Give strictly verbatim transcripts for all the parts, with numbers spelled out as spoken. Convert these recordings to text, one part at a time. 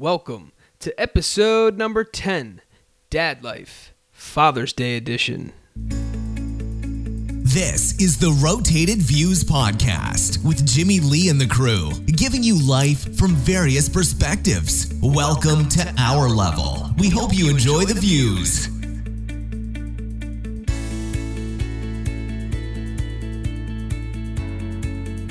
Welcome to episode number ten, Dad Life, Father's Day edition. This is the Rotated Views Podcast with Jimmy Lee and the crew, giving you life from various perspectives. Welcome to our level. We hope you enjoy the views.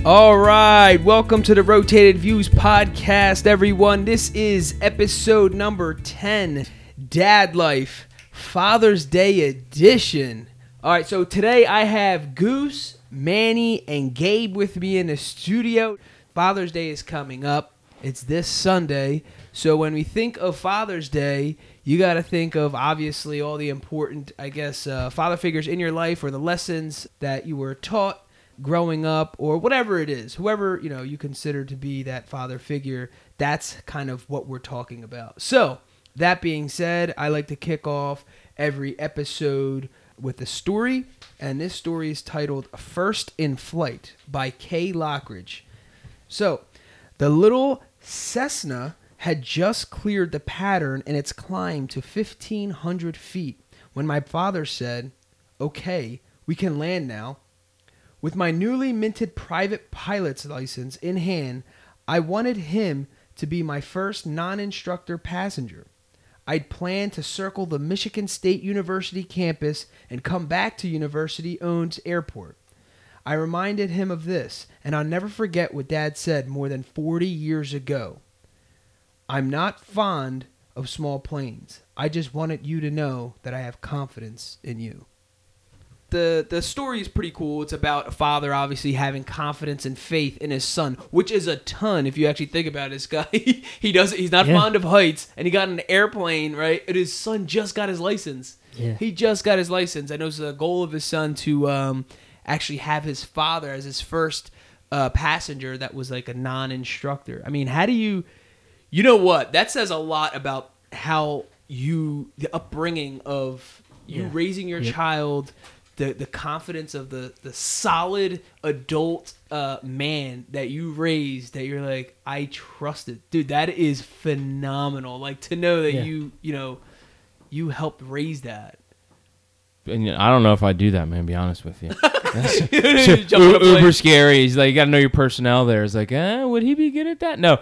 All right, welcome to the Rotated Views Podcast, everyone. This is episode number ten, Dad Life, Father's Day edition. All right, so today I have Goose, Manny, and Gabe with me in the studio. Father's Day is coming up. It's this Sunday. So when we think of Father's Day, you got to think of, obviously, all the important, I guess, uh, father figures in your life or the lessons that you were taught growing up, or whatever it is, whoever, you know, you consider to be that father figure. That's kind of what we're talking about. So that being said, I like to kick off every episode with a story, and this story is titled First in Flight by Kay Lockridge. So the little Cessna had just cleared the pattern in its climb to fifteen hundred feet when my father said, "Okay, we can land now." With my newly minted private pilot's license in hand, I wanted him to be my first non-instructor passenger. I'd planned to circle the Michigan State University campus and come back to university-owned airport. I reminded him of this, and I'll never forget what Dad said more than forty years ago. "I'm not fond of small planes. I just wanted you to know that I have confidence in you." The the story is pretty cool. It's about a father obviously having confidence and faith in his son, which is a ton if you actually think about it. This guy, he does he's not yeah. fond of heights, and he got an airplane, right? And his son just got his license. Yeah. He just got his license. I know it's the goal of his son to um, actually have his father as his first uh, passenger that was like a non-instructor. I mean, how do you you know what? That says a lot about how you the upbringing of you yeah. raising your yep. child. The, the confidence of the, the solid adult uh, man that you raised, that you're like, I trust it. Dude, that is phenomenal. Like, to know that yeah. you, you know, you helped raise that. And I don't know if I do that, man, to be honest with you. That's u- uber scary. It's like, you got to know your personnel there. It's like, eh, would he be good at that? No.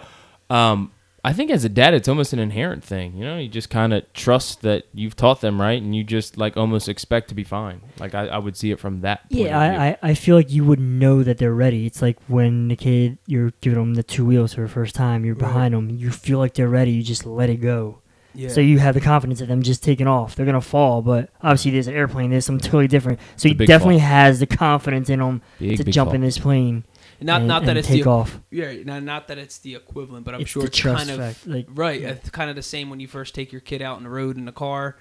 Um, I think as a dad, it's almost an inherent thing. You know, you just kind of trust that you've taught them right, and you just like almost expect to be fine. Like I, I would see it from that point yeah, of view. I, I feel like you would know that they're ready. It's like when the kid, you're giving them the two wheels for the first time, you're behind right. them, you feel like they're ready, you just let it go. Yeah. So you have the confidence of them just taking off. They're going to fall, but obviously there's an airplane, there's something totally different. So he definitely fall. has the confidence in them big, to big jump fall. in this plane. Not and, not that it's the off. yeah, not, not that it's the equivalent, but I'm it's sure it's kind of fact. Like, right. Yeah. It's kind of the same when you first take your kid out on the road in the car.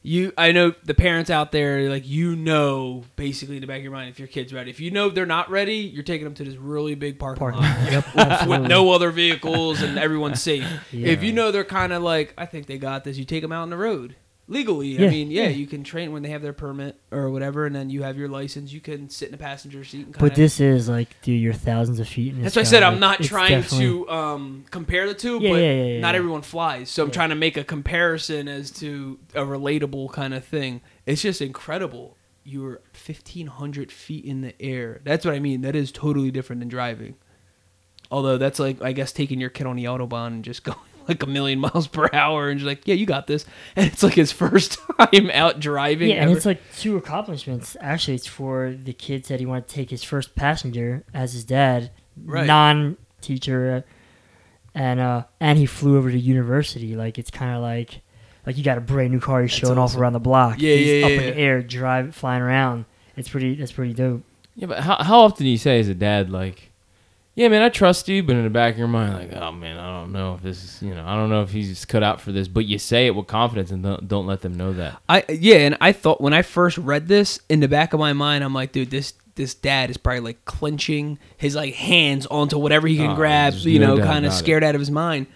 You, I know the parents out there, like, you know, basically in the back of your mind if your kid's ready. If you know they're not ready, you're taking them to this really big parking Park. lot yep, with no other vehicles and everyone's safe. Yeah. If you know they're kind of like, I think they got this, you take them out on the road. Legally, yeah, I mean, yeah, yeah, you can train when they have their permit or whatever, and then you have your license. You can sit in a passenger seat. And But of, this is like, dude, you're thousands of feet. In that's why I said I'm not it's trying definitely... to um, compare the two, yeah, but yeah, yeah, yeah, not yeah. everyone flies. So I'm yeah. trying to make a comparison as to a relatable kind of thing. It's just incredible. You were fifteen hundred feet in the air. That's what I mean. That is totally different than driving. Although that's like, I guess, taking your kid on the Autobahn and just going like a million miles per hour, and you're like, yeah, you got this. And it's like his first time out driving. Yeah, ever. And it's like two accomplishments. Actually, it's for the kid that he wanted to take his first passenger as his dad, right. non-teacher, and uh, and he flew over to university. Like, it's kind of like, like you got a brand new car, you're that's showing awesome. off around the block. Yeah, He's yeah, yeah, up yeah. in the air, drive, flying around. It's pretty. That's pretty dope. Yeah, but how how often do you say as a dad, like, yeah, man, I trust you, but in the back of your mind, like, oh, man, I don't know if this is, you know, I don't know if he's cut out for this, but you say it with confidence and don't, don't let them know that. I Yeah, and I thought when I first read this, in the back of my mind, I'm like, dude, this this dad is probably, like, clenching his, like, hands onto whatever he can oh, grab, you no know, kind of scared it. out of his mind.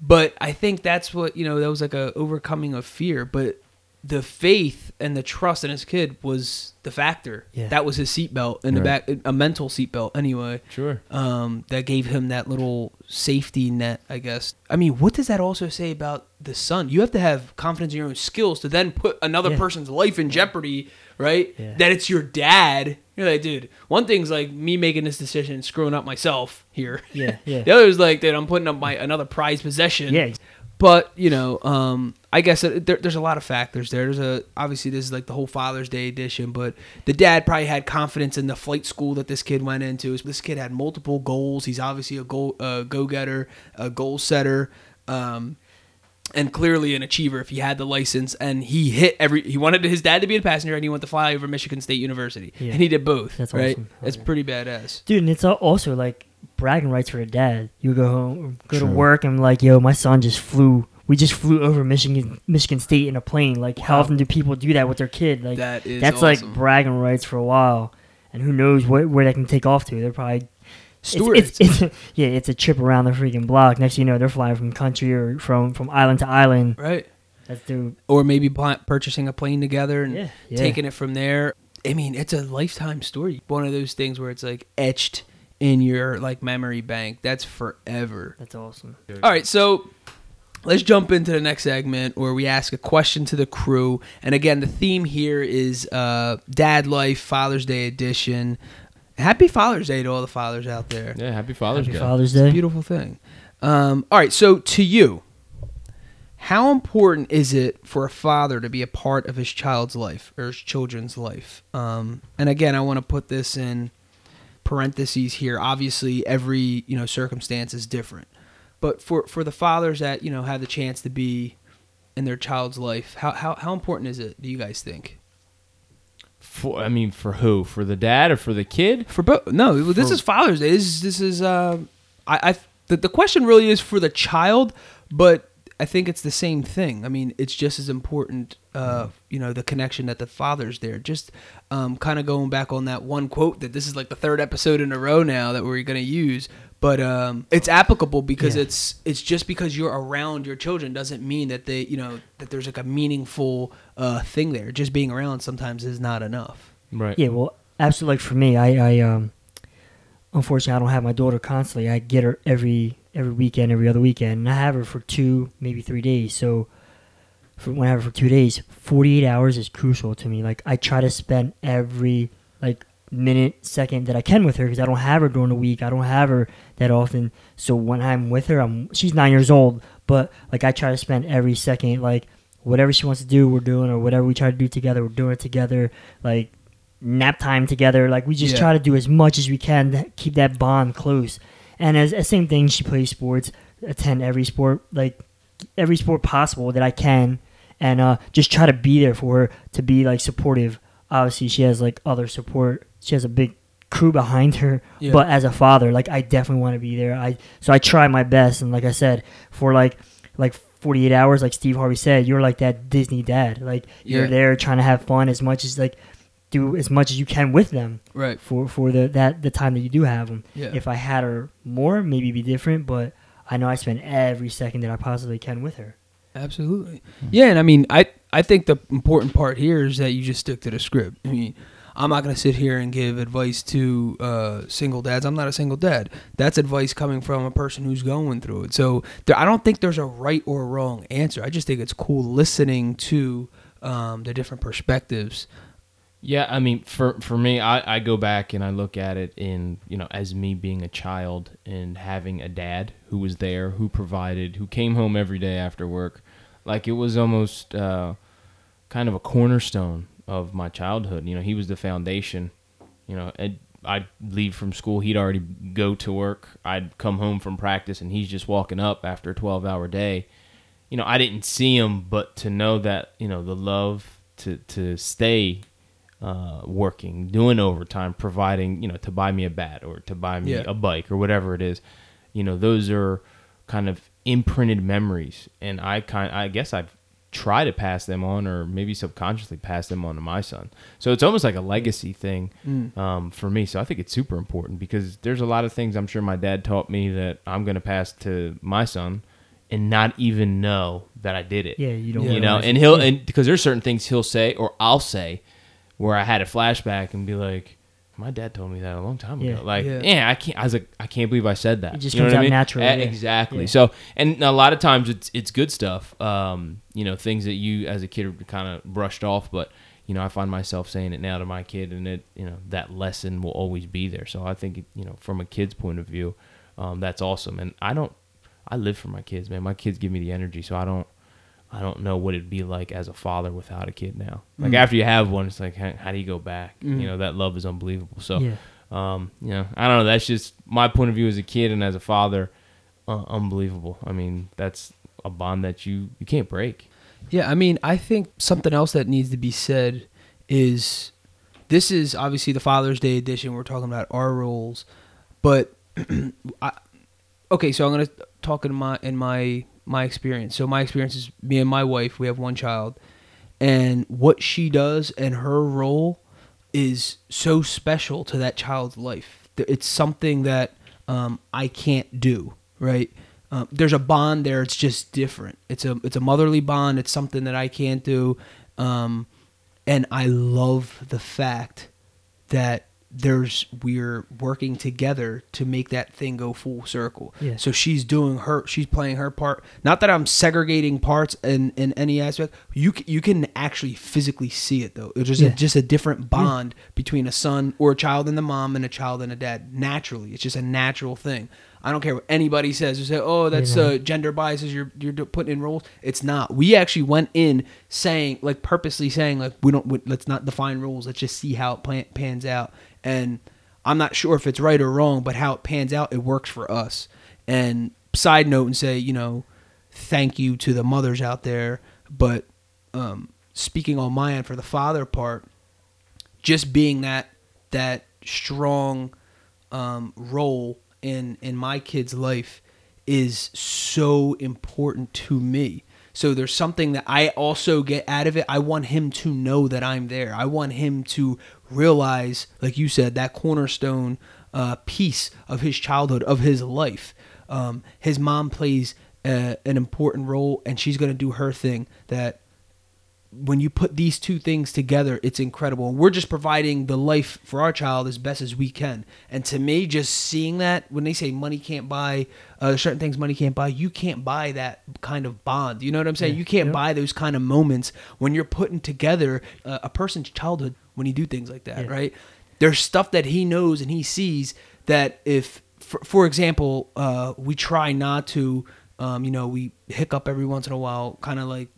But I think that's what, you know, that was like a overcoming of fear. But the faith and the trust in his kid was the factor. Yeah. That was his seatbelt in the right. back, a mental seatbelt anyway. Sure. Um, that gave him that little safety net, I guess. I mean, what does that also say about the son? You have to have confidence in your own skills to then put another yeah. person's life in jeopardy, right? Yeah. That it's your dad. You're like, dude, one thing's like me making this decision and screwing up myself here. Yeah, yeah. The other is like, dude, I'm putting up my another prized possession. Yeah. But, you know, um, I guess there, there's a lot of factors there. There's a obviously this is like the whole Father's Day edition, but the dad probably had confidence in the flight school that this kid went into. This kid had multiple goals. He's obviously a goal uh, go-getter, a goal setter, um, and clearly an achiever if he had the license. And he hit every. He wanted his dad to be a passenger, and he went to fly over Michigan State University, yeah. and he did both. That's right. Awesome. That's pretty badass, dude. And it's also like. Bragging rights for a dad. You go home, go True. to work, and like, yo, my son just flew. We just flew over Michigan, Michigan State in a plane. Like, how often do people do that with their kid? Like, that is that's awesome. Like bragging rights for a while, and who knows what where they can take off to? They're probably Stuart. It's, it's, it's, yeah, it's a trip around the freaking block. Next thing you know, they're flying from country or from from island to island. Right. That's dude. Or maybe purchasing a plane together and yeah, yeah. taking it from there. I mean, it's a lifetime story. One of those things where it's like etched. In your like memory bank, that's forever. That's awesome. All right, so let's jump into the next segment where we ask a question to the crew. And again, the theme here is uh, Dad Life Father's Day edition. Happy Father's Day to all the fathers out there. Yeah, happy Father's Day. Happy Father's Day. It's a beautiful thing. Um, all right, so to you, how important is it for a father to be a part of his child's life or his children's life? Um, and again, I want to put this in parentheses here. Obviously, every you know circumstance is different, but for for the fathers that you know have the chance to be in their child's life, how how, how important is it? Do you guys think? For I mean, for who? For the dad or for the kid? For both? No, for, this is Father's Day. This is this is. Uh, I I the, the question really is for the child, but I think it's the same thing. I mean, it's just as important. Uh, you know, the connection that the father's there. Just um, kind of going back on that one quote that this is like the third episode in a row now that we're going to use, but um, it's applicable because yeah. it's it's just because you're around your children doesn't mean that they, you know, that there's like a meaningful uh, thing there. Just being around sometimes is not enough. Right. Yeah, well, absolutely. Like for me, I, I um, unfortunately, I don't have my daughter constantly. I get her every every weekend, every other weekend, and I have her for two, maybe three days, so for when I have it for two days, forty-eight hours is crucial to me. Like, I try to spend every, like, minute, second that I can with her because I don't have her during the week. I don't have her that often. So when I'm with her, I'm she's nine years old, but, like, I try to spend every second, like, whatever she wants to do, we're doing, or whatever we try to do together, we're doing it together, like, nap time together. Like, we just yeah. try to do as much as we can to keep that bond close. And as, as same thing, she plays sports, attend every sport, like, every sport possible that I can. And uh, just try to be there for her, to be, like, supportive. Obviously, she has, like, other support. She has a big crew behind her. Yeah. But as a father, like, I definitely want to be there. I So I try my best. And like I said, for, like, like forty-eight hours, like Steve Harvey said, you're like that Disney dad. Like, yeah. you're there trying to have fun as much as, like, do as much as you can with them. Right. For, for the that the time that you do have them. Yeah. If I had her more, maybe it'd be different. But I know I spend every second that I possibly can with her. Absolutely. Yeah, and I mean, I, I think the important part here is that you just stick to the script. I mean, I'm not going to sit here and give advice to uh, single dads. I'm not a single dad. That's advice coming from a person who's going through it. So there, I don't think there's a right or wrong answer. I just think it's cool listening to um, the different perspectives. Yeah, I mean, for, for me, I, I go back and I look at it in, you know, as me being a child and having a dad who was there, who provided, who came home every day after work. Like, it was almost uh, kind of a cornerstone of my childhood. You know, he was the foundation. You know, and I'd leave from school, he'd already go to work. I'd come home from practice, and he's just walking up after a twelve-hour day. You know, I didn't see him, but to know that, you know, the love to, to stay Uh, working, doing overtime, providing, you know, to buy me a bat or to buy me yeah. a bike or whatever it is, you know, those are kind of imprinted memories. And I kind, I guess I've tried to pass them on or maybe subconsciously pass them on to my son. So it's almost like a legacy thing mm. um, for me. So I think it's super important because there's a lot of things I'm sure my dad taught me that I'm going to pass to my son. and not even know that I did it. Yeah, you don't. You know, and he'll and because there's certain things he'll say or I'll say where I had a flashback and be like, my dad told me that a long time ago. Yeah, like, yeah. yeah, I can't. I was like, I can't believe I said that. It just you comes out I mean? naturally. Yeah. Exactly. Yeah. So, and a lot of times it's it's good stuff. Um, you know, things that you as a kid kind of brushed off, but you know, I find myself saying it now to my kid, and it, you know, that lesson will always be there. So I think, you know, from a kid's point of view, um, that's awesome. And I don't, I live for my kids, man. My kids give me the energy, so I don't. I don't know what it'd be like as a father without a kid now. Like mm. after you have one, it's like, how, how do you go back? Mm. You know, that love is unbelievable. So, yeah. um, you know, I don't know. That's just my point of view as a kid and as a father. Uh, unbelievable. I mean, that's a bond that you, you can't break. Yeah. I mean, I think something else that needs to be said is this is obviously the Father's Day edition. We're talking about our roles, but I, okay. So I'm going to talk in my, in my, my experience. So my experience is me and my wife, we have one child, and what she does and her role is so special to that child's life. It's something that um, I can't do, right? Um, there's a bond there. It's just different. It's a, it's a motherly bond. It's something that I can't do. Um, and I love the fact that there's we're working together to make that thing go full circle. Yeah. So she's doing her, she's playing her part. Not that I'm segregating parts in, in any aspect. You you can actually physically see it though. It's just yeah. a, just a different bond yeah. between a son or a child and the mom and a child and a dad. Naturally, it's just a natural thing. I don't care what anybody says. You say, oh, that's yeah. uh, gender biases. You're you're putting in roles. It's not. We actually went in saying, like, purposely saying, like, we don't. We, let's not define rules. Let's just see how it plan, pans out. And I'm not sure if it's right or wrong, but how it pans out, it works for us. And side note, and say, you know, thank you to the mothers out there. But um, speaking on my end for the father part, just being that that strong um, role in in my kid's life is so important to me. So there's something that I also get out of it. I want him to know that I'm there. I want him to realize, like you said, that cornerstone uh, piece of his childhood, of his life. Um, his mom plays a, an important role, and she's going to do her thing. That when you put these two things together, it's incredible. And we're just providing the life for our child as best as we can. And to me, just seeing that, when they say money can't buy, uh, certain things money can't buy, you can't buy that kind of bond. You know what I'm saying? Yeah. You can't yep. buy those kind of moments when you're putting together uh, a person's childhood when you do things like that, yeah. right? There's stuff that he knows and he sees that if, for, for example, uh, we try not to, um, you know, we hiccup every once in a while, kind of like,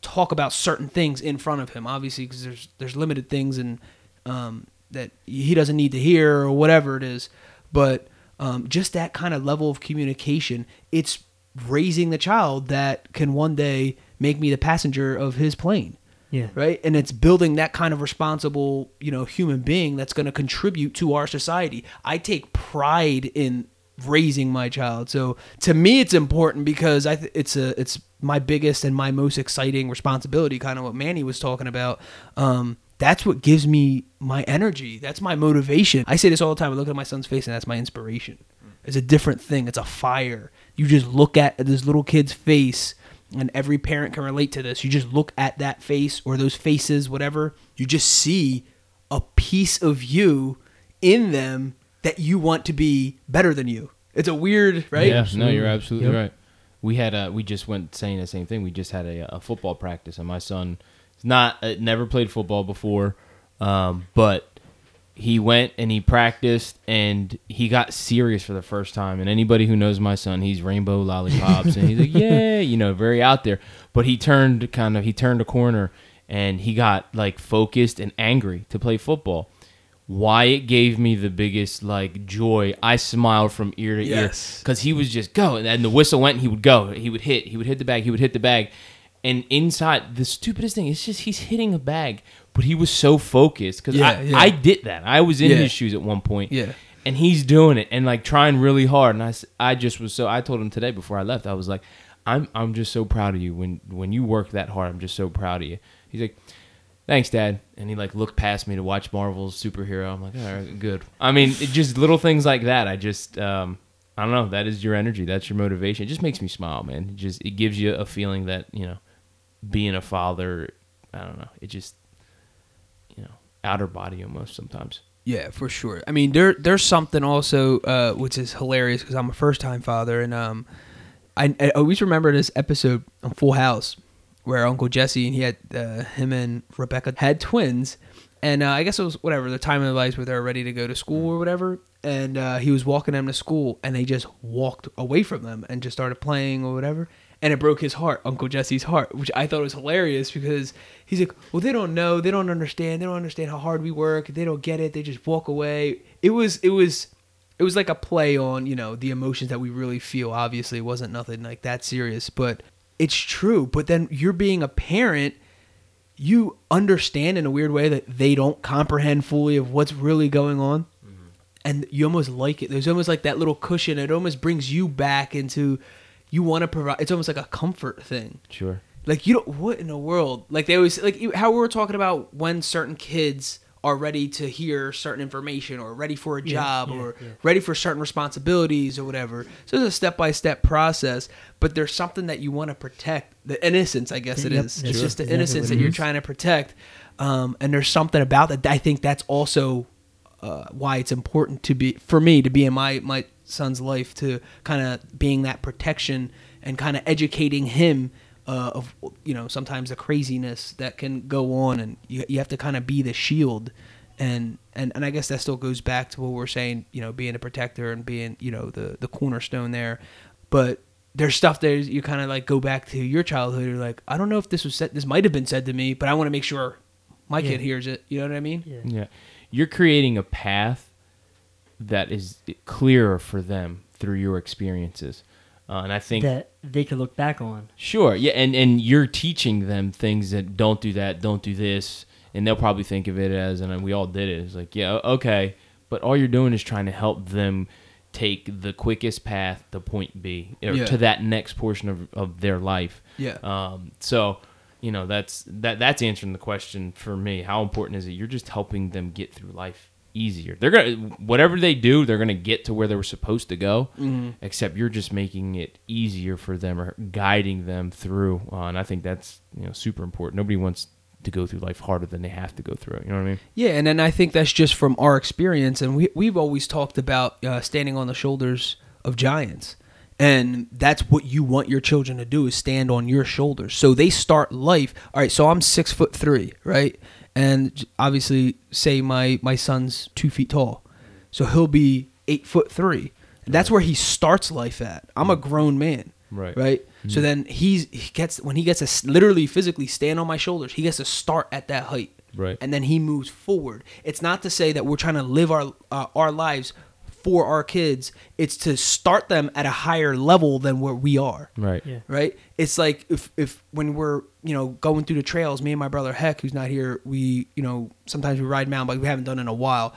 talk about certain things in front of him, obviously, because there's there's limited things and um, that he doesn't need to hear or whatever it is. But um, just that kind of level of communication, it's raising the child that can one day make me the passenger of his plane. Yeah. Right. And it's building that kind of responsible, you know, human being that's going to contribute to our society. I take pride in raising my child. So to me, it's important because I th- it's a it's my biggest and my most exciting responsibility, kind of what Manny was talking about. Um, that's what gives me my energy. That's my motivation. I say this all the time. I look at my son's face and that's my inspiration. It's a different thing. It's a fire. You just look at this little kid's face, and every parent can relate to this. You just look at that face or those faces, whatever. You just see a piece of you in them that you want to be better than you. It's a weird, right? Yeah, no, you're absolutely yep. right. We had a, we just went saying the same thing. We just had a, a football practice, and my son is not uh, never played football before, um, but he went and he practiced, and he got serious for the first time. And anybody who knows my son, he's rainbow lollipops, and he's like, yeah, you know, very out there. But he turned kind of, he turned a corner, and he got like focused and angry to play football. Why it gave me the biggest like joy. I smiled from ear to yes. ear because he was just go, and the whistle went, and he would go, he would hit, he would hit the bag, he would hit the bag, and inside the stupidest thing is just he's hitting a bag, but he was so focused because yeah, I, yeah. I did that. I was in yeah. his shoes at one point, yeah, and he's doing it and like trying really hard, and I, I just was so. I told him today before I left, I was like, I'm I'm just so proud of you when when you work that hard. I'm just so proud of you. He's like, thanks, Dad. And he like looked past me to watch Marvel's superhero. I'm like, all right, good. I mean, it just little things like that. I just um, I don't know, that is your energy. That's your motivation. It just makes me smile, man. It just, it gives you a feeling that, you know, being a father, I don't know, it just, you know, outer body almost sometimes. Yeah, for sure. I mean, there there's something also, uh, which is hilarious because I'm a first-time father, and um, I, I always remember this episode on Full House where Uncle Jesse, and he had, uh, him and Rebecca had twins, and uh, I guess it was, whatever, the time of their lives where they were ready to go to school or whatever, and uh, he was walking them to school, and they just walked away from them and just started playing or whatever. And it broke his heart, Uncle Jesse's heart, which I thought was hilarious because he's like, well, they don't know. They don't understand. They don't understand how hard we work. They don't get it. They just walk away. It was it was, it was like a play on, you know, the emotions that we really feel. Obviously, it wasn't nothing like that serious, but it's true. But then you're being a parent. You understand in a weird way that they don't comprehend fully of what's really going on. Mm-hmm. And you almost like it. There's almost like that little cushion. It almost brings you back into... You want to provide. It's almost like a comfort thing. Sure. Like, you don't. What in the world? Like, they always, like how we were talking about when certain kids are ready to hear certain information or ready for a job yeah, yeah, or yeah. ready for certain responsibilities or whatever. So it's a step-by-step process, but there's something that you want to protect. The innocence, I guess it yep, is. Sure. It's just the innocence exactly. that you're trying to protect. Um, and there's something about that. I think that's also uh, why it's important to be, for me, to be in my, my, son's life, to kind of being that protection and kind of educating him uh, of, you know, sometimes the craziness that can go on, and you you have to kind of be the shield. And, and, and I guess that still goes back to what we're saying, you know, being a protector and being, you know, the, the cornerstone there. But there's stuff there you kind of like go back to your childhood. You're like, I don't know if this was said, this might've been said to me, but I want to make sure my yeah. kid hears it. You know what I mean? Yeah. yeah. You're creating a path that is clearer for them through your experiences. Uh, and I think that they could look back on. Sure. Yeah. And, and you're teaching them things that don't do that, don't do this. And they'll probably think of it as, and we all did it. It's like, yeah, okay. But all you're doing is trying to help them take the quickest path to point B or yeah. to that next portion of, of their life. Yeah. Um, so, you know, that's, that, that's answering the question for me. How important is it? You're just helping them get through life easier. They're gonna, whatever they do, they're gonna get to where they were supposed to go. Mm-hmm. Except you're just making it easier for them or guiding them through. Uh, and I think that's, you know, super important. Nobody wants to go through life harder than they have to go through it. You know what I mean? Yeah, and then I think that's just from our experience. And we we've always talked about uh, standing on the shoulders of giants, and that's what you want your children to do, is stand on your shoulders. So they start life. All right. So I'm six foot three, right? And obviously, say my, my son's two feet tall. So he'll be eight foot three. And that's right. where he starts life at. I'm a grown man. Right. Right? Mm-hmm. So then he's, he gets, when he gets to literally physically stand on my shoulders, he gets to start at that height. Right. And then he moves forward. It's not to say that we're trying to live our uh, our lives for our kids. It's to start them at a higher level than where we are. Right. Yeah. Right. It's like if, if when we're, you know, going through the trails, me and my brother Heck, who's not here, we, you know, sometimes we ride mountain bike. We haven't done in a while.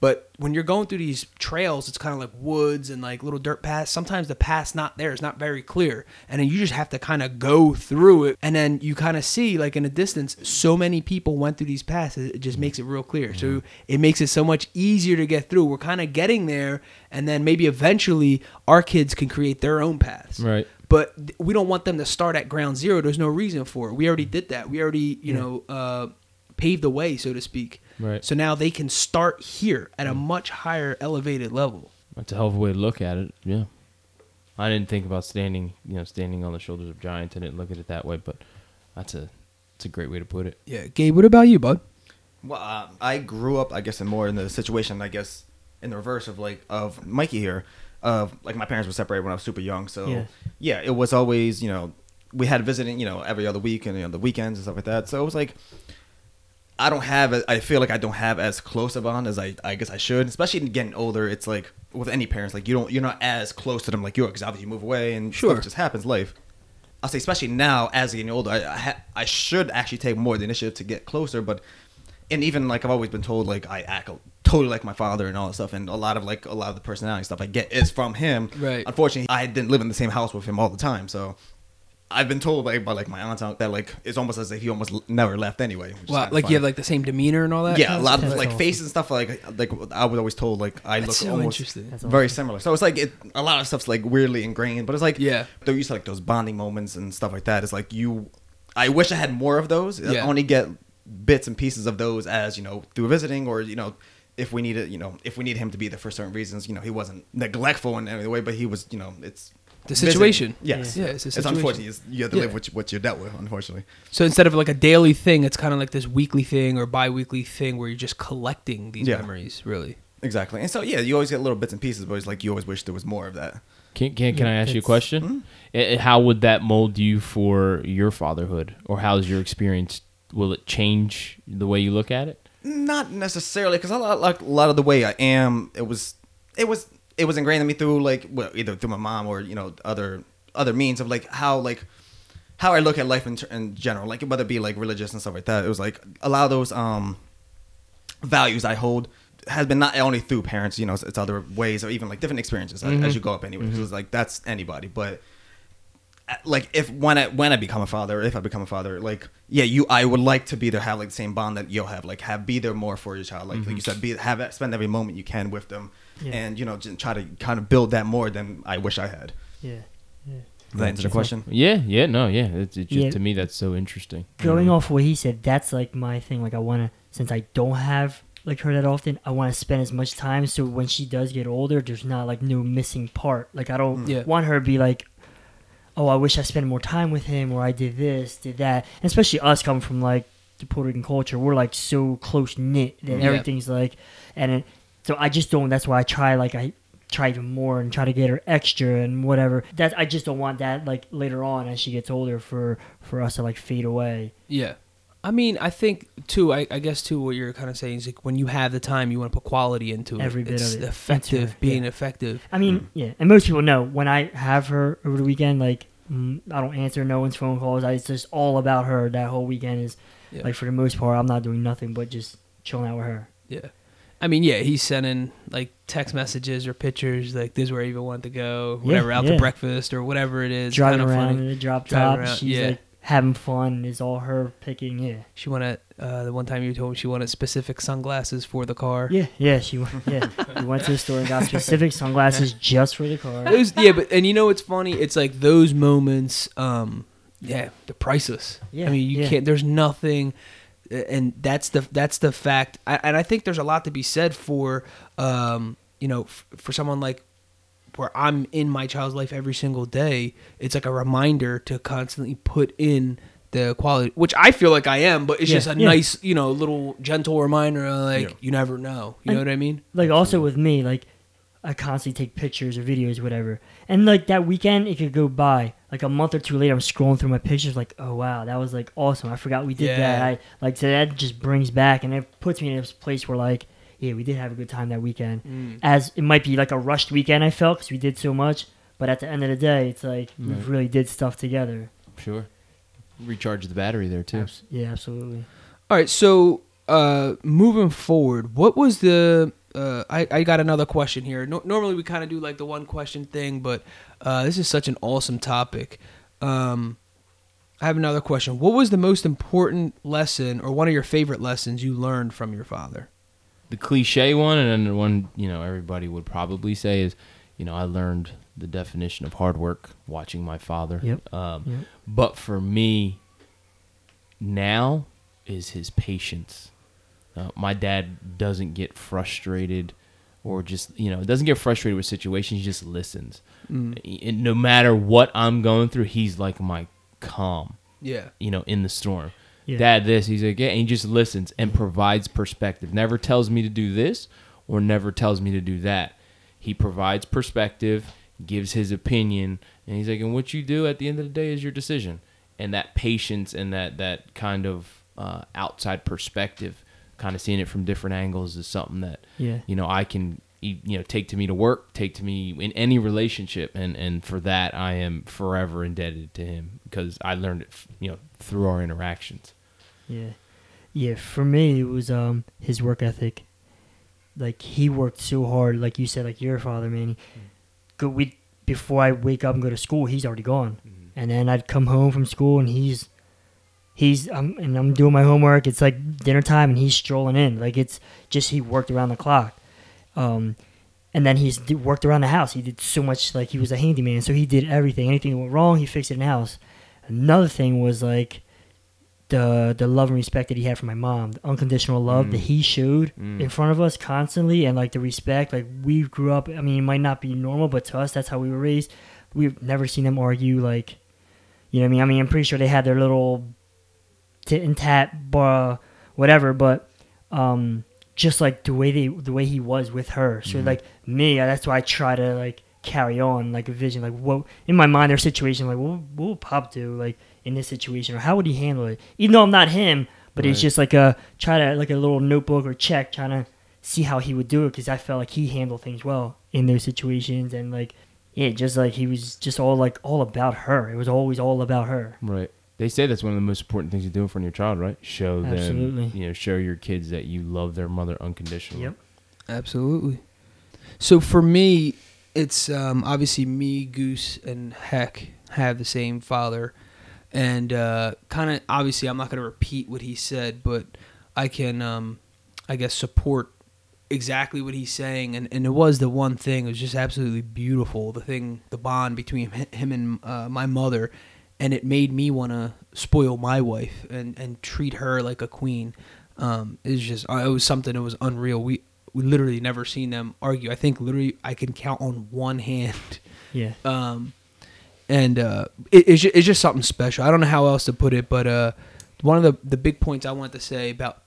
But when you're going through these trails, it's kind of like woods and like little dirt paths. Sometimes the path's not there. It's not very clear. And then you just have to kind of go through it. And then you kind of see, like, in the distance, so many people went through these paths. It just makes it real clear. So it makes it so much easier to get through. We're kind of getting there. And then maybe eventually our kids can create their own paths. Right. But we don't want them to start at ground zero. There's no reason for it. We already did that. We already, you yeah. know, uh, paved the way, so to speak. Right. So now they can start here at a much higher elevated level. That's a hell of a way to look at it. Yeah, I didn't think about standing, you know, standing on the shoulders of giants. I didn't look at it that way, but that's a that's a great way to put it. Yeah, Gabe, what about you, bud? Well, uh, I grew up, I guess, in more in the situation, I guess, in the reverse of like of Mikey here. Of like my parents were separated when I was super young, so yeah, yeah it was always, you know, we had visiting, you know, every other week and, you know, the weekends and stuff like that. So it was like, I don't have, I feel like I don't have as close a bond as I, I guess I should, especially in getting older. It's like with any parents, like you don't, you're not as close to them like you are, because obviously you move away and sure. stuff just happens, life. I'll say, especially now as getting older, I I, ha- I should actually take more of the initiative to get closer. But, and even like I've always been told, like I act totally like my father and all that stuff, and a lot of like a lot of the personality stuff I get is from him. Right. Unfortunately, I didn't live in the same house with him all the time, so I've been told like by like my aunt that like it's almost as if he almost never left anyway. Well, like funny. You have like the same demeanor and all that. Yeah, a lot of like awful. Face and stuff. Like like I was always told like I That's look so almost very similar. So it's like it, a lot of stuff's like weirdly ingrained. But it's like yeah, they're used to like those bonding moments and stuff like that. It's like you, I wish I had more of those. Yeah. I only get bits and pieces of those as you know through visiting or you know if we need it you know if we need him to be there for certain reasons. You know he wasn't neglectful in any way, but he was you know it's. The situation. Visiting. Yes. Yeah, it's a situation. It's unfortunate. It's, you have to yeah. live with what you're dealt with, unfortunately. So instead of like a daily thing, it's kind of like this weekly thing or bi-weekly thing where you're just collecting these yeah. memories, really. Exactly. And so, yeah, you always get little bits and pieces, but it's like you always wish there was more of that. Can can, can yeah, I ask you a question? Mm-hmm. It, how would that mold you for your fatherhood? Or how's your experience? Will it change the way you look at it? Not necessarily, because a lot, like, a lot of the way I am, it was... It was It was ingrained in me through like well, either through my mom or you know other other means of like how like how I look at life in, in general, like whether it be like religious and stuff like that. It was like a lot of those um, values I hold has been not only through parents, you know, it's, it's other ways or even like different experiences mm-hmm. as you go up anyway. Mm-hmm. So it's like that's anybody, but like if when I when I become a father, if I become a father, like yeah, you I would like to be there, have like the same bond that you'll have, like have be there more for your child, like, mm-hmm. like you said, be have spend every moment you can with them. Yeah. And, you know, just try to kind of build that more than I wish I had. Yeah. yeah. Does that answer the question? Yeah. Yeah. No. Yeah. It, it just, yeah. To me, that's so interesting. Going mm-hmm. off what he said, that's like my thing. Like I want to, since I don't have like her that often, I want to spend as much time. So when she does get older, there's not like no missing part. Like I don't yeah. want her to be like, oh, I wish I spent more time with him or I did this, did that. And especially us coming from like the Puerto Rican culture, we're like so close knit that yeah. everything's like, and it, So I just don't, that's why I try, like, I try even more and try to get her extra and whatever. That I just don't want that, like, later on as she gets older for, for us to, like, fade away. Yeah. I mean, I think, too, I, I guess, too, what you're kind of saying is, like, when you have the time, you want to put quality into it. Every bit it's of it. It's effective, her, being yeah. effective. I mean, mm. yeah. And most people know, when I have her over the weekend, like, I don't answer no one's phone calls. I, it's just all about her. That whole weekend is, yeah. like, for the most part, I'm not doing nothing but just chilling out with her. Yeah. I mean, yeah, he's sending, like, text messages or pictures, like, this is where I even want to go, whatever, yeah, out yeah. to breakfast or whatever it is. Driving kind of around funny. In the drop top. She's, yeah. like, having fun. It's all her picking, yeah. She wanted, uh, the one time you told me she wanted specific sunglasses for the car. Yeah, yeah, she went, yeah. we went to the store and got specific sunglasses just for the car. It was, yeah, but, and you know what's funny? It's, like, those moments, um, yeah, they're priceless. Yeah, I mean, you yeah. can't, there's nothing... And that's the that's the fact, I, and I think there's a lot to be said for, um, you know, f- for someone like where I'm in my child's life every single day. It's like a reminder to constantly put in the quality, which I feel like I am, but it's yeah, just a yeah. nice, you know, little gentle reminder. Like yeah. you never know, you and, know what I mean? Like also with me, like I constantly take pictures or videos, whatever, and like that weekend it could go by. Like a month or two later, I'm scrolling through my pictures like, oh, wow, that was like awesome. I forgot we did yeah. that. I like so that just brings back and it puts me in this place where like, yeah, we did have a good time that weekend. Mm. As it might be like a rushed weekend I felt because we did so much. But at the end of the day, it's like mm. we really did stuff together. Sure. Recharge the battery there too. Abs- yeah, absolutely. All right. So uh, moving forward, what was the... Uh, I, I got another question here. No, normally we kind of do like the one question thing, but uh, this is such an awesome topic. Um, I have another question. What was the most important lesson or one of your favorite lessons you learned from your father? The cliche one, and then the one, you know, everybody would probably say is, you know, I learned the definition of hard work watching my father. Yep. Um, yep. But for me now is his patience. Uh, my dad doesn't get frustrated or just, you know, doesn't get frustrated with situations. He just listens. Mm. And no matter what I'm going through, he's like my calm, yeah, you know, in the storm. Yeah. Dad, this, he's like, yeah, and he just listens and provides perspective. Never tells me to do this or never tells me to do that. He provides perspective, gives his opinion, and he's like, and what you do at the end of the day is your decision. And that patience and that, that kind of uh, outside perspective, kind of seeing it from different angles is something that, yeah. you know, I can, you know, take to me to work, take to me in any relationship. And, and for that, I am forever indebted to him because I learned it, you know, through our interactions. Yeah. Yeah. For me, it was um his work ethic. Like he worked so hard, like you said, like your father, man. Mm-hmm. Go, we, before I wake up and go to school, he's already gone. Mm-hmm. and then I'd come home from school, and he's he's um and I'm doing my homework. It's like dinner time, and he's strolling in. Like, it's just, he worked around the clock, um, and then he's worked around the house. He did so much. Like, he was a handyman, so he did everything. Anything that went wrong, he fixed it in the house. Another thing was like the the love and respect that he had for my mom, the unconditional love mm. that he showed mm. in front of us constantly, and like the respect. Like, we grew up, I mean, it might not be normal, but to us, that's how we were raised. We've never seen them argue, like, you know what I mean? I mean, I'm pretty sure they had their little tit and tat, blah, whatever, but um, just like the way they, the way he was with her. So mm. like me, that's why I try to like carry on like a vision, like what in my mind, their situation, like what, what would Pop do like in this situation, or how would he handle it? Even though I'm not him, but right. it's just like a try to like a little notebook or check, trying to see how he would do it, because I felt like he handled things well in those situations, and like yeah, just like he was just all like all about her. It was always all about her. Right. They say that's one of the most important things to do in front of your child, right? Show Absolutely. them, you know, show your kids that you love their mother unconditionally. Yep. Absolutely. So for me, it's um, obviously me, Goose, and Heck have the same father. And uh, kind of, obviously, I'm not going to repeat what he said, but I can, um, I guess, support exactly what he's saying. And, and it was the one thing. It was just absolutely beautiful, the thing, the bond between him and uh, my mother. And it made me want to spoil my wife and, and treat her like a queen. Um, it was just, it was something that was unreal. We we literally never seen them argue. I think literally I can count on one hand. Yeah. Um, and uh, it, it's, just, it's just something special. I don't know how else to put it, but uh, one of the, the big points I wanted to say about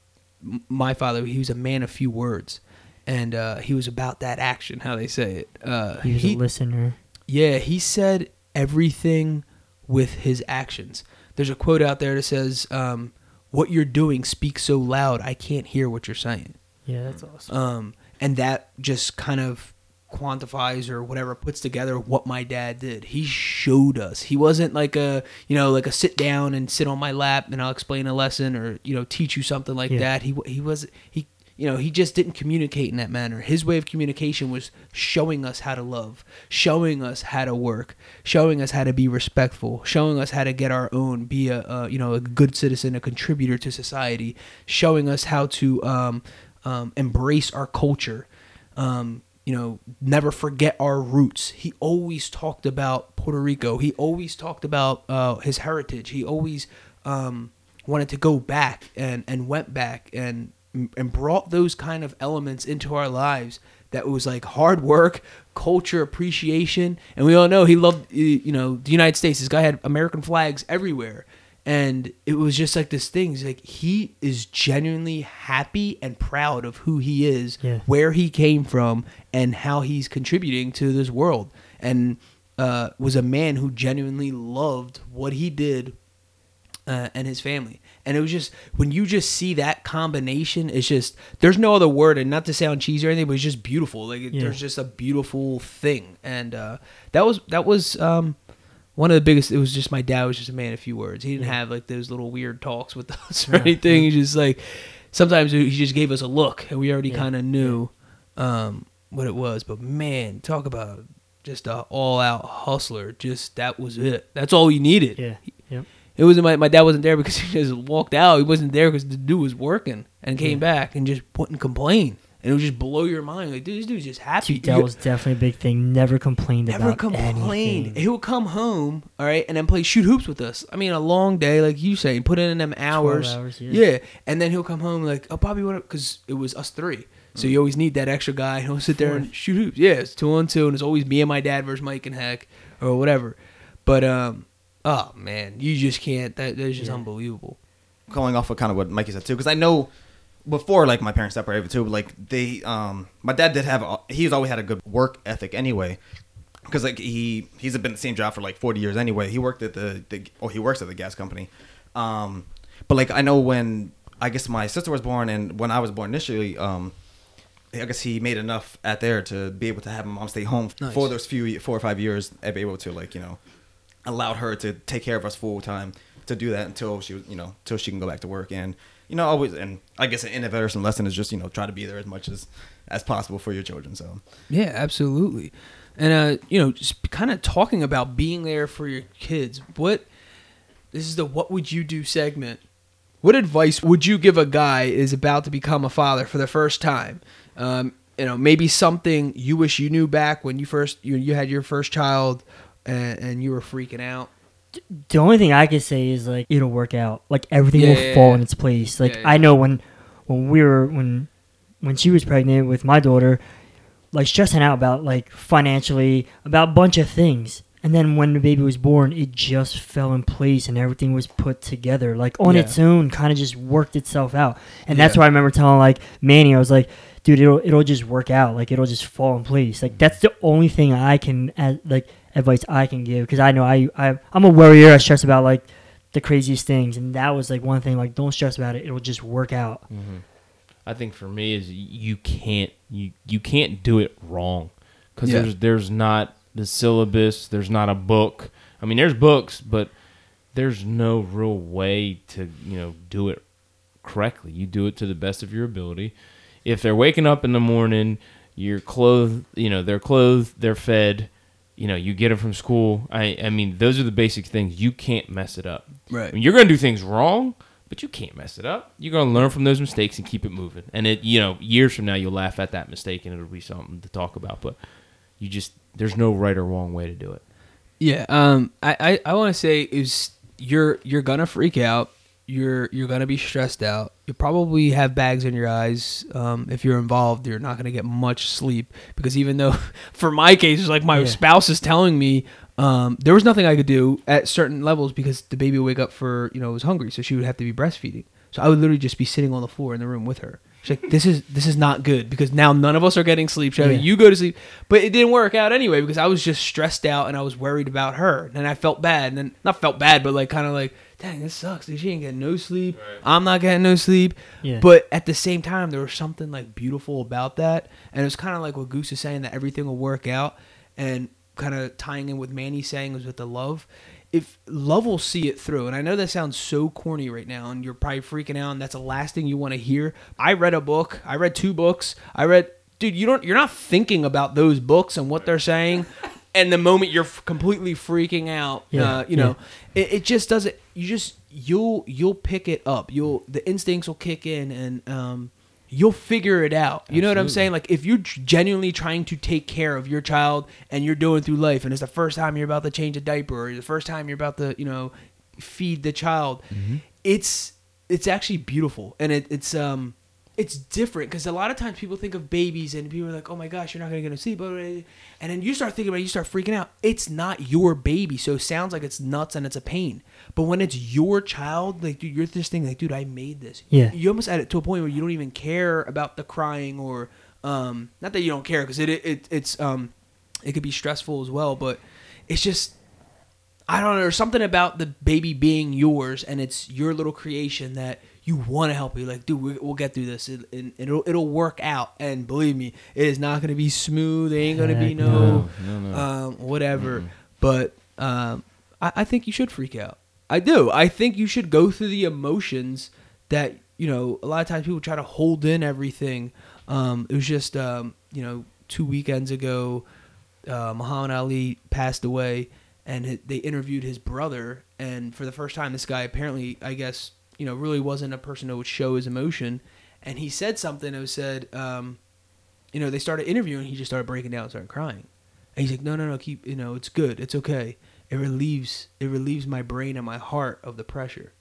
my father, he was a man of few words. And uh, he was about that action, how they say it. Uh, he was he, a listener. Yeah, he said everything with his actions. There's a quote out there that says, um, what you're doing speaks so loud, I can't hear what you're saying. Yeah, that's awesome. Um, and that just kind of quantifies or whatever, puts together what my dad did. He showed us. He wasn't like a, you know, like a sit down and sit on my lap and I'll explain a lesson or, you know, teach you something like yeah. that. He he was, he, you know, he just didn't communicate in that manner. His way of communication was showing us how to love, showing us how to work, showing us how to be respectful, showing us how to get our own, be a, uh, you know, a good citizen, a contributor to society, showing us how to um, um, embrace our culture, um, you know, never forget our roots. He always talked about Puerto Rico. He always talked about uh, his heritage. He always um, wanted to go back and, and went back and, and brought those kind of elements into our lives that was like hard work, culture, appreciation. And we all know he loved, you know, the United States. This guy had American flags everywhere. And it was just like this thing. It's like he is genuinely happy and proud of who he is, yeah. where he came from, and how he's contributing to this world. And uh, was a man who genuinely loved what he did uh, and his family. And it was just, when you just see that combination, it's just, there's no other word, and not to sound cheesy or anything, but it's just beautiful. Like, yeah. there's just a beautiful thing. And uh, that was, that was um, one of the biggest, it was just, my dad was just a man of few words. He didn't yeah. have, like, those little weird talks with us or yeah. anything. He's just, like, sometimes he just gave us a look, and we already yeah. kind of knew um, what it was. But, man, talk about just a all-out hustler. Just, that was it. That's all he needed. Yeah, yeah. It wasn't my, my dad wasn't there because he just walked out. He wasn't there because the dude was working and came yeah. back and just wouldn't complain. And it would just blow your mind. Like, dude, this dude's just happy. That was definitely a big thing. Never complained Never about complained. anything. Never complained. He would come home, all right, and then play shoot hoops with us. I mean, a long day, like you say, put in them hours. twelve hours, yeah. Yeah, and then he'll come home like, oh, Bobby, what up? Because it was us three. So you always need that extra guy. He'll sit there and shoot hoops. Yeah, it's two on two, and it's always me and my dad versus Mike and Heck or whatever. But, um... oh, man, you just can't. That, that's just yeah. unbelievable. Calling off of kind of what Mikey said, too, because I know before, like, my parents separated, too, like, they, um, my dad did have, a, he's always had a good work ethic anyway, because, like, he, he's been at the same job for, like, forty years anyway. He worked at the, the oh, he works at the gas company. Um, but, like, I know when, I guess my sister was born and when I was born initially, um, I guess he made enough at there to be able to have my mom stay home nice. for those few, four or five years and be able to, like, you know, allowed her to take care of us full time, to do that until she was, you know, till she can go back to work. And, you know, always, and I guess an inadvertent lesson is just, you know, try to be there as much as, as possible for your children. So, yeah, absolutely. And, uh, you know, just kind of talking about being there for your kids. What, this is the what would you do segment. What advice would you give a guy is about to become a father for the first time? Um, you know, maybe something you wish you knew back when you first, you, you had your first child and, and you were freaking out. The only thing I can say is, like, it'll work out. Like, everything yeah, will yeah, fall yeah. in its place. Like, yeah, yeah. I know when, when we were, when, when she was pregnant with my daughter, like, stressing out about, like, financially, about a bunch of things. And then when the baby was born, it just fell in place and everything was put together. Like, on yeah. its own, kind of just worked itself out. And yeah. that's why I remember telling, like, Manny, I was like, dude, it'll it'll just work out. Like, it'll just fall in place. Like, that's the only thing I can, like, advice I can give. Because I know I, I, I'm a worrier. I stress about, like, the craziest things. And that was, like, one thing. Like, don't stress about it. It'll just work out. Mm-hmm. I think for me is you can't you, you can't do it wrong, because yeah. there's there's not the syllabus, there's not a book. I mean, there's books, but there's no real way to, you know, do it correctly. You do it to the best of your ability. If they're waking up in the morning, you're clothed, you know, they're clothed, they're fed, you know, you get them from school. I I mean, those are the basic things. You can't mess it up. Right. I mean, you're gonna do things wrong, but you can't mess it up. You're going to learn from those mistakes and keep it moving. And, it, you know, years from now, you'll laugh at that mistake and it'll be something to talk about. But you just, there's no right or wrong way to do it. Yeah. Um. I, I, I want to say is you're you're going to freak out. You're you're going to be stressed out. You probably have bags in your eyes. Um. If you're involved, you're not going to get much sleep. Because even though, for my case, it's like my yeah. spouse is telling me, Um, there was nothing I could do at certain levels because the baby would wake up for, you know, was hungry, so she would have to be breastfeeding. So I would literally just be sitting on the floor in the room with her. She's like, this is this is not good because now none of us are getting sleep. Shelly, yeah. you go to sleep. But it didn't work out anyway because I was just stressed out and I was worried about her. And I felt bad. And then, not felt bad, but like kind of like, dang, this sucks. She ain't getting no sleep. Right. I'm not getting no sleep. Yeah. But at the same time, there was something like beautiful about that. And it was kind of like what Goose is saying, that everything will work out. And kind of tying in with Manny saying was with the love, if love will see it through. And I know that sounds so corny right now and you're probably freaking out and that's the last thing you want to hear. I read a book. I read two books. I read, dude, you don't, you're not thinking about those books and what they're saying. And the moment you're f- completely freaking out, yeah, uh, you yeah. know, it, it just doesn't, you just, you'll, you'll pick it up. You'll, the instincts will kick in and, um, you'll figure it out. You Absolutely. Know what I'm saying? Like, if you're genuinely trying to take care of your child and you're doing through life and it's the first time you're about to change a diaper or the first time you're about to, you know, feed the child, mm-hmm. it's it's actually beautiful. And it, it's um it's different because a lot of times people think of babies and people are like, oh my gosh, you're not going to get to sleep. And then you start thinking about it, you start freaking out. It's not your baby. So it sounds like it's nuts and it's a pain. But when it's your child, like, dude, you're this thing like, dude, I made this. Yeah. You almost add it to a point where you don't even care about the crying or, um, not that you don't care because it, it, it's, um, it could be stressful as well, but it's just, I don't know, there's something about the baby being yours and it's your little creation that you want to help. You like, dude, we'll get through this. It, it, it'll it'll work out. And believe me, it is not going to be smooth. It ain't going to be no, no, no, no. Um, whatever. Mm-mm. But um, I, I think you should freak out. I do. I think you should go through the emotions that, you know, a lot of times people try to hold in everything. Um, it was just, um, you know, two weekends ago, uh, Muhammad Ali passed away and it, they interviewed his brother. And for the first time, this guy apparently, I guess, you know, really wasn't a person that would show his emotion. And he said something that said, um, you know, they started interviewing, he just started breaking down and started crying. And he's like, no, no, no, keep, you know, it's good. It's okay. It relieves, it relieves my brain and my heart of the pressure.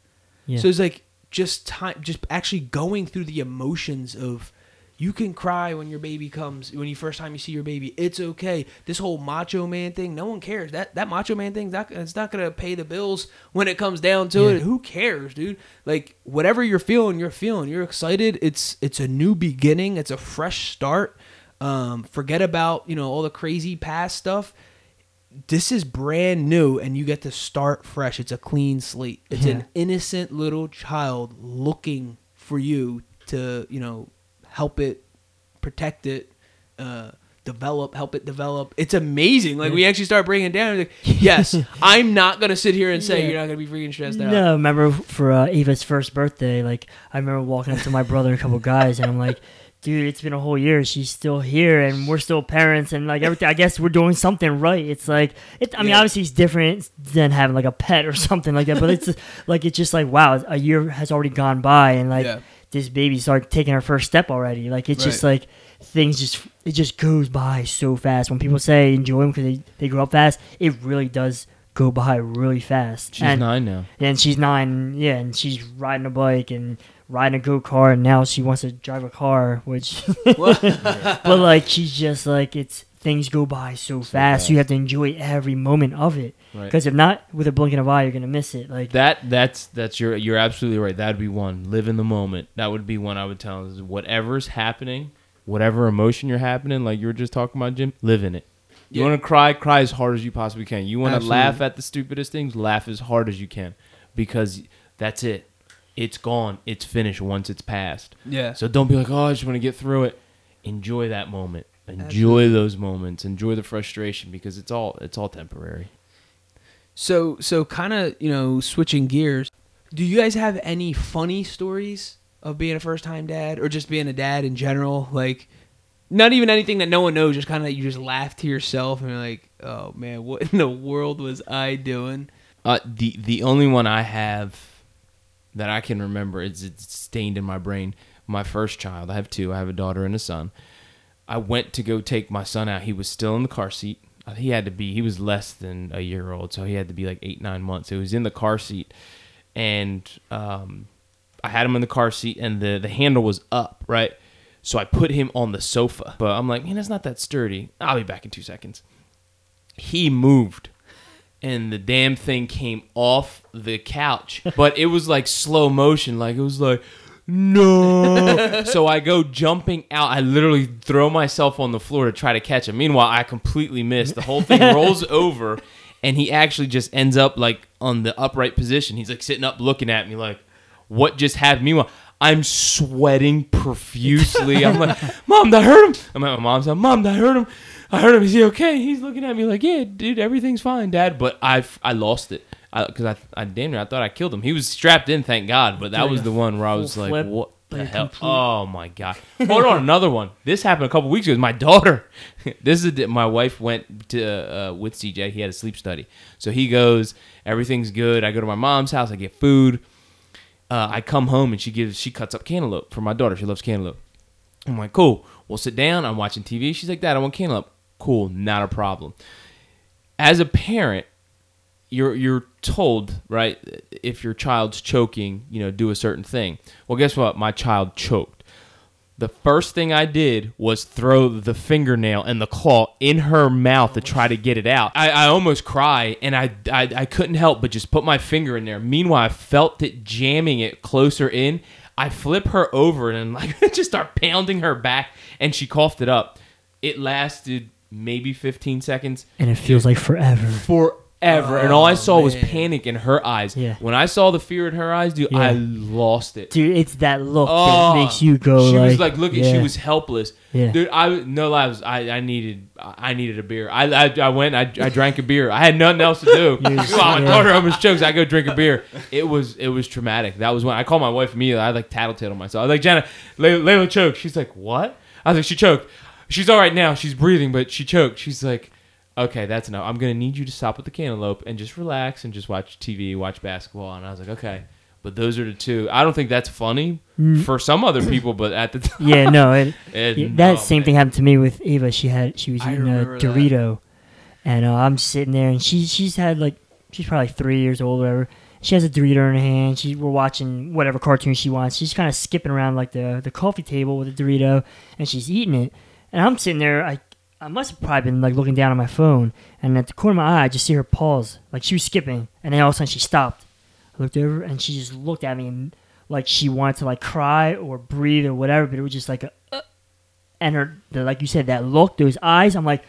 Yeah. So it's like just time, just actually going through the emotions of, you can cry when your baby comes, when you first time you see your baby. It's okay. This whole macho man thing, no one cares. That that macho man thing, not, it's not going to pay the bills when it comes down to yeah. it. Who cares, dude? Like, whatever you're feeling, you're feeling. You're excited. It's it's a new beginning. It's a fresh start. Um, forget about, you know, all the crazy past stuff. This is brand new, and you get to start fresh. It's a clean slate. It's yeah. an innocent little child looking for you to, you know, help it, protect it, uh, develop, help it develop. It's amazing. Like, we actually start breaking it down. Like, yes, I'm not going to sit here and say yeah. you're not going to be freaking stressed out. No, I remember for uh, Ava's first birthday, like, I remember walking up to my brother and a couple guys, and I'm like, dude, it's been a whole year. She's still here, and we're still parents, and like everything. I guess we're doing something right. It's like, it, I mean, yeah. obviously it's different than having like a pet or something like that. But it's like it's just like wow, a year has already gone by, and like yeah. this baby started taking her first step already. Like it's right. just like things just it just goes by so fast. When people say enjoy them because they they grow up fast, it really does go by really fast. She's and, nine now. And she's nine. Yeah, and she's riding a bike and riding a go-kart, and now she wants to drive a car, which but like she's just like it's things go by so, so fast, fast so you have to enjoy every moment of it, because right. if not, with a blink of an eye you're gonna miss it. Like that that's that's your you're absolutely right. That'd be one. Live in the moment. That would be one I would tell is whatever's happening, whatever emotion you're happening, like you were just talking about, Jim, live in it. Yeah. You want to cry cry as hard as you possibly can. You want to laugh at the stupidest things, laugh as hard as you can, because that's it. It's gone. It's finished once it's passed. Yeah. So don't be like, oh, I just want to get through it. Enjoy that moment. Enjoy Absolutely. those moments. Enjoy the frustration, because it's all it's all temporary. So so kind of, you know, switching gears, do you guys have any funny stories of being a first-time dad or just being a dad in general? Like, not even anything that no one knows, just kind of that you just laugh to yourself and you're like, oh, man, what in the world was I doing? Uh, the the only one I have... that I can remember, it's, it's stained in my brain. My first child, I have two. I have a daughter and a son. I went to go take my son out. He was still in the car seat. He had to be, he was less than a year old, so he had to be like eight, nine months. He was in the car seat, and um, I had him in the car seat, and the, the handle was up, right? So I put him on the sofa. But I'm like, man, that's not that sturdy. I'll be back in two seconds. He moved. And the damn thing came off the couch. But it was like slow motion. Like, it was like, no. So I go jumping out. I literally throw myself on the floor to try to catch him. Meanwhile, I completely missed. The whole thing rolls over. And he actually just ends up like on the upright position. He's like sitting up looking at me like, what just happened? Meanwhile, I'm sweating profusely. I'm like, Mom, that hurt him. I'm at my mom's house. Mom, that hurt him. I heard him. Is he okay? He's looking at me like, yeah, dude, everything's fine, Dad. But I, I lost it because I, I, I damn near I thought I killed him. He was strapped in, thank God. But that was the one where I was like, what the hell? Complete. Oh my God! Hold on, another one. This happened a couple weeks ago. My daughter. This is a, my wife went to uh, with C J. He had a sleep study, so he goes. Everything's good. I go to my mom's house. I get food. Uh, I come home and she gives. She cuts up cantaloupe for my daughter. She loves cantaloupe. I'm like, cool. We'll sit down. I'm watching T V. She's like, Dad, I want cantaloupe. Cool, not a problem. As a parent, you're you're told, right, if your child's choking, you know, do a certain thing. Well, guess what? My child choked. The first thing I did was throw the fingernail and the claw in her mouth to try to get it out. I, I almost cried, and I, I I couldn't help but just put my finger in there. Meanwhile, I felt it jamming it closer in. I flip her over and like just start pounding her back, and she coughed it up. It lasted maybe fifteen seconds. And it feels like forever. Forever. Oh, and all I saw man. was panic in her eyes. Yeah. When I saw the fear in her eyes, dude, yeah. I lost it. Dude, it's that look oh, that makes you go she like... She was like, look, yeah. she was helpless. Yeah. Dude, I no lies. I, I needed I needed a beer. I I, I went, I, I drank a beer. I had nothing else to do. While my daughter almost chokes, I go drink a beer. It was it was traumatic. That was when I called my wife immediately. I like tattletailed on myself. I was like, Jenna, Layla, Layla choked. She's like, what? I was like, she choked. She's all right now. She's breathing, but she choked. She's like, okay, that's enough. I'm going to need you to stop with the cantaloupe and just relax and just watch T V, watch basketball. And I was like, okay. But those are the two. I don't think that's funny mm. for some other people, but at the time. Yeah, no. It, it, yeah, that oh, same man. thing happened to me with Ava. She had she was eating a Dorito. That. And uh, I'm sitting there, and she, she's had like, she's probably three years old or whatever. She has a Dorito in her hand. She, we're watching whatever cartoon she wants. She's kind of skipping around like the, the coffee table with a Dorito, and she's eating it. And I'm sitting there, I I must have probably been like looking down at my phone, and at the corner of my eye, I just see her pause. Like she was skipping, and then all of a sudden she stopped. I looked over, and she just looked at me, and like she wanted to like cry or breathe or whatever, but it was just like a, uh, and her, the, like you said, that look, those eyes, I'm like,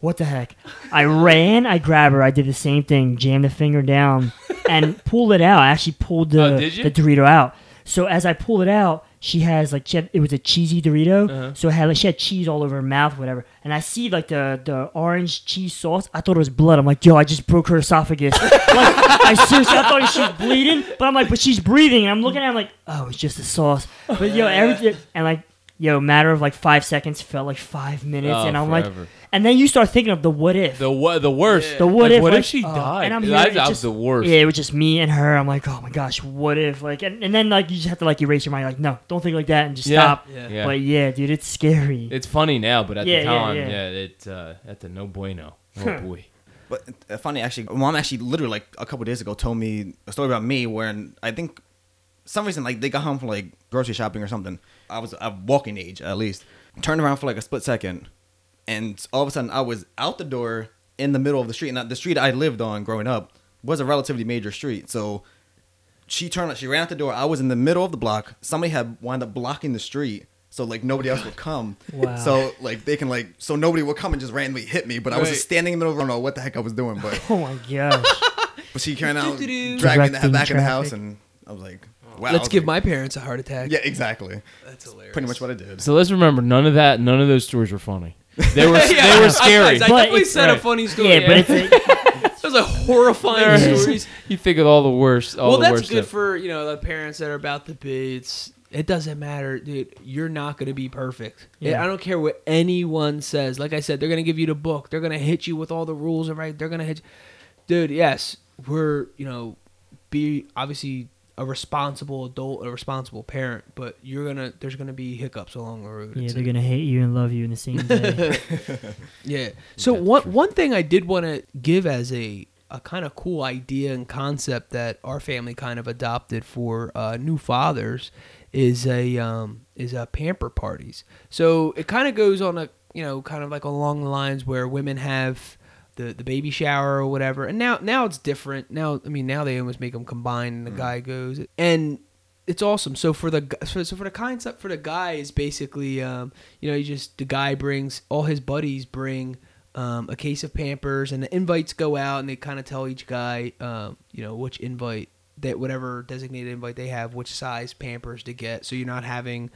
what the heck? I ran, I grabbed her, I did the same thing, jammed the finger down, and pulled it out. I actually pulled the, oh, did you? the Dorito out. So as I pulled it out, She has like she had, it was a cheesy Dorito, uh-huh. so it had like she had cheese all over her mouth, whatever. And I see like the, the orange cheese sauce. I thought it was blood. I'm like, yo, I just broke her esophagus. Like, I seriously, I thought she was bleeding, but I'm like, but she's breathing. And I'm looking at, it, I'm like, oh, it's just the sauce. But yo, everything, and like yo, matter of like five seconds felt like five minutes, oh, and I'm forever. like, and then you start thinking of the what if, the what, the worst, yeah. the what like, if, what like, if she uh, died? And I'm here, that was just, the worst. Yeah, it was just me and her. I'm like, oh my gosh, what if? Like, and, and then like you just have to like erase your mind, like, no, don't think like that, and just yeah. stop. Yeah. Yeah. But yeah, dude, it's scary. It's funny now, but at yeah, the time, yeah, yeah. yeah it uh, at the no bueno, oh boy. But uh, funny, actually, mom actually literally like a couple of days ago told me a story about me when I think some reason like they got home from like grocery shopping or something. I was a walking age at least. Turned around for like a split second, and all of a sudden I was out the door in the middle of the street. And the street I lived on growing up was a relatively major street. So she turned, she ran out the door. I was in the middle of the block. Somebody had wound up blocking the street. So, like, nobody else would come. Wow. So, like, they can, like, so nobody would come and just randomly hit me. But right. I was just standing in the middle of, I don't know what the heck I was doing. But oh, my gosh. But she came out, dragged me in the back of the house, and I was like, wow. Let's give like, my parents a heart attack. Yeah, exactly. That's hilarious. Pretty much what I did. So, let's remember, none of that, none of those stories were funny. They were yeah, they were scary. I, I definitely said right. a funny story. Yeah, but it's those are horrifying stories. You think of all the worst, all well, the worst Well, that's good stuff. For, you know, the parents that are about to be, it's... It doesn't matter, dude. You're not going to be perfect. Yeah. I don't care what anyone says. Like I said, they're going to give you the book. They're going to hit you with all the rules, right? They're going to hit you. Dude, yes, we're, you know, be obviously a responsible adult, a responsible parent, but you're going to, there's going to be hiccups along the road. Yeah, they're going to hate you and love you in the same day. Yeah. So one, one thing I did want to give as a, a kind of cool idea and concept that our family kind of adopted for uh, new fathers is a um, is a pamper parties. So it kind of goes on a, you know, kind of like along the lines where women have the, the baby shower or whatever. And now now it's different. Now I mean now they almost make them combine and the mm. guy goes and it's awesome. So for the so for the concept for the guy is basically um, you know, you just the guy brings all his buddies bring um, a case of Pampers and the invites go out and they kind of tell each guy um, you know, which invite that whatever designated invite they have, which size Pampers to get. So you're not having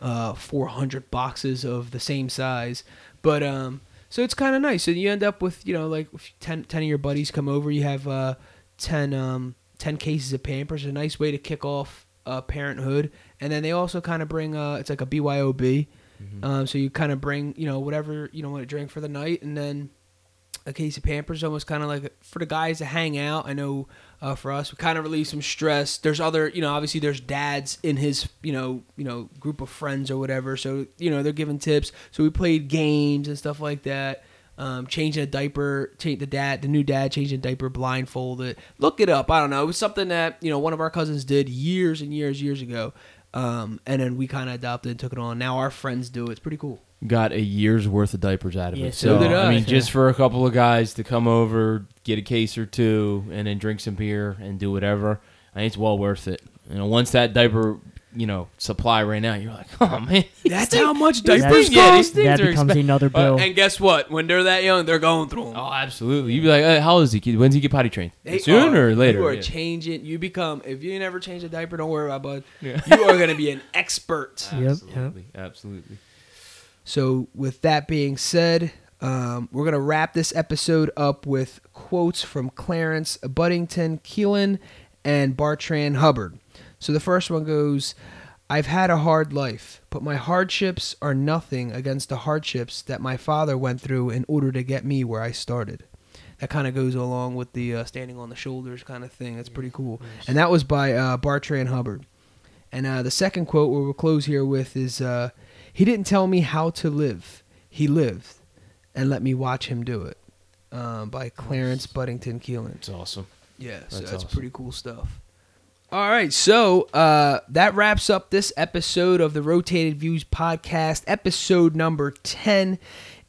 uh, four hundred boxes of the same size. But um, so it's kind of nice. So you end up with, you know, like ten, ten of your buddies come over. You have uh, ten, um, ten cases of Pampers. A nice way to kick off uh, parenthood. And then they also kind of bring, uh, it's like a B Y O B. Mm-hmm. Um, so you kind of bring, you know, whatever you don't want to drink for the night. And then a case of Pampers almost kind of like for the guys to hang out. I know... Uh, for us, we kind of relieve some stress. There's other, you know, obviously there's dads in his, you know, you know, group of friends or whatever. So, you know, they're giving tips. So we played games and stuff like that. Um, changing a diaper, change the dad, the new dad changing a diaper blindfolded. Look it up. I don't know. It was something that, you know, one of our cousins did years and years, years ago. Um, and then we kind of adopted and took it on. Now our friends do it. It's pretty cool. Got a year's worth of diapers out of yeah, it. So, so I mean, yeah. just for a couple of guys to come over, get a case or two, and then drink some beer and do whatever, I think it's well worth it. You know, once that diaper, you know, supply ran out, you're like, oh, man. That's how much diapers cost? Yeah, these things that are becomes exp- another bill. Uh, and guess what? When they're that young, they're going through them. Oh, absolutely. You'd be like, hey, how old is he? When's he get potty trained? They Sooner are, or later? You are yeah. changing. You become, if you never change a diaper, don't worry about it, bud. Yeah. You are going to be an expert. Absolutely. Yep. Absolutely. So with that being said, um, we're going to wrap this episode up with quotes from Clarence Buddington Keelan and Bartran Hubbard. So the first one goes, I've had a hard life, but my hardships are nothing against the hardships that my father went through in order to get me where I started. That kind of goes along with the uh, standing on the shoulders kind of thing. That's pretty cool. And that was by uh, Bartran Hubbard. And uh, the second quote where we'll close here with is... Uh, He didn't tell me how to live. He lived and let me watch him do it. Um, by Clarence Buddington Keelan. It's awesome. Yeah, so that's, that's awesome. Pretty cool stuff. All right, so uh, that wraps up this episode of the Rotated Views Podcast, episode number ten.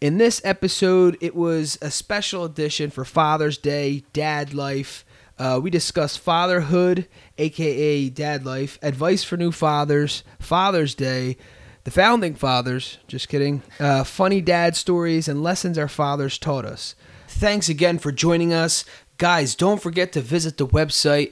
In this episode, it was a special edition for Father's Day, Dad Life. Uh, we discussed fatherhood, a k a. Dad Life, advice for new fathers, Father's Day, the Founding Fathers, just kidding, uh, funny dad stories and lessons our fathers taught us. Thanks again for joining us. Guys, don't forget to visit the website,